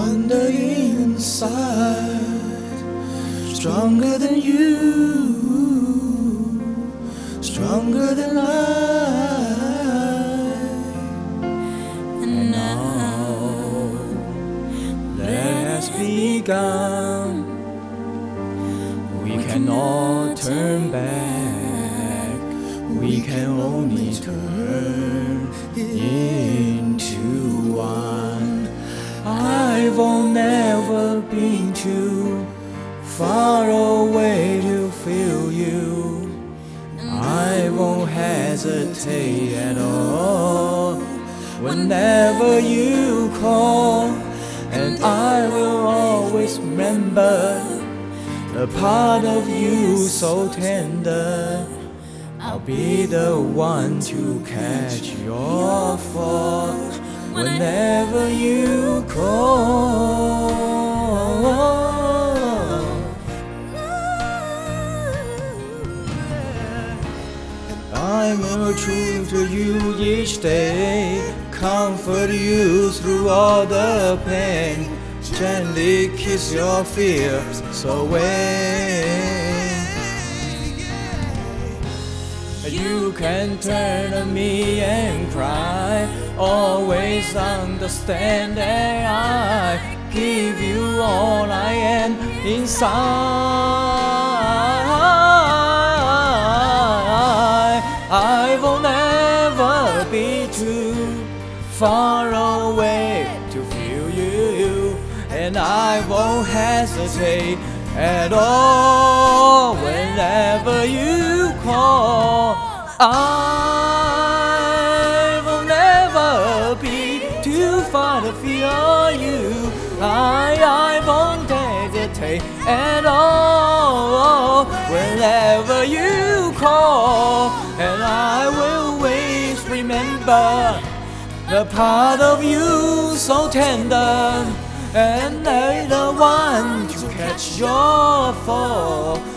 on the inside, stronger than you, stronger than I, and now let us be gone. We cannot turn back, we can only turn into one. I've never been too far away to feel you. I won't hesitate at all whenever you call, and I will always remember a part of you so tender. I'll be the one to catch your fall whenever you call. I will prove to you each day, comfort you through all the pain, gently kiss your fears away. You can turn to me and cry, always understand that I give you all I am inside. I will never be too far away to feel you, and I won't hesitate at all whenever you call. I will never be too far to feel you. I won't hesitate at all whenever you call, and I will always remember the part of you so tender, and I'm the one to catch your fall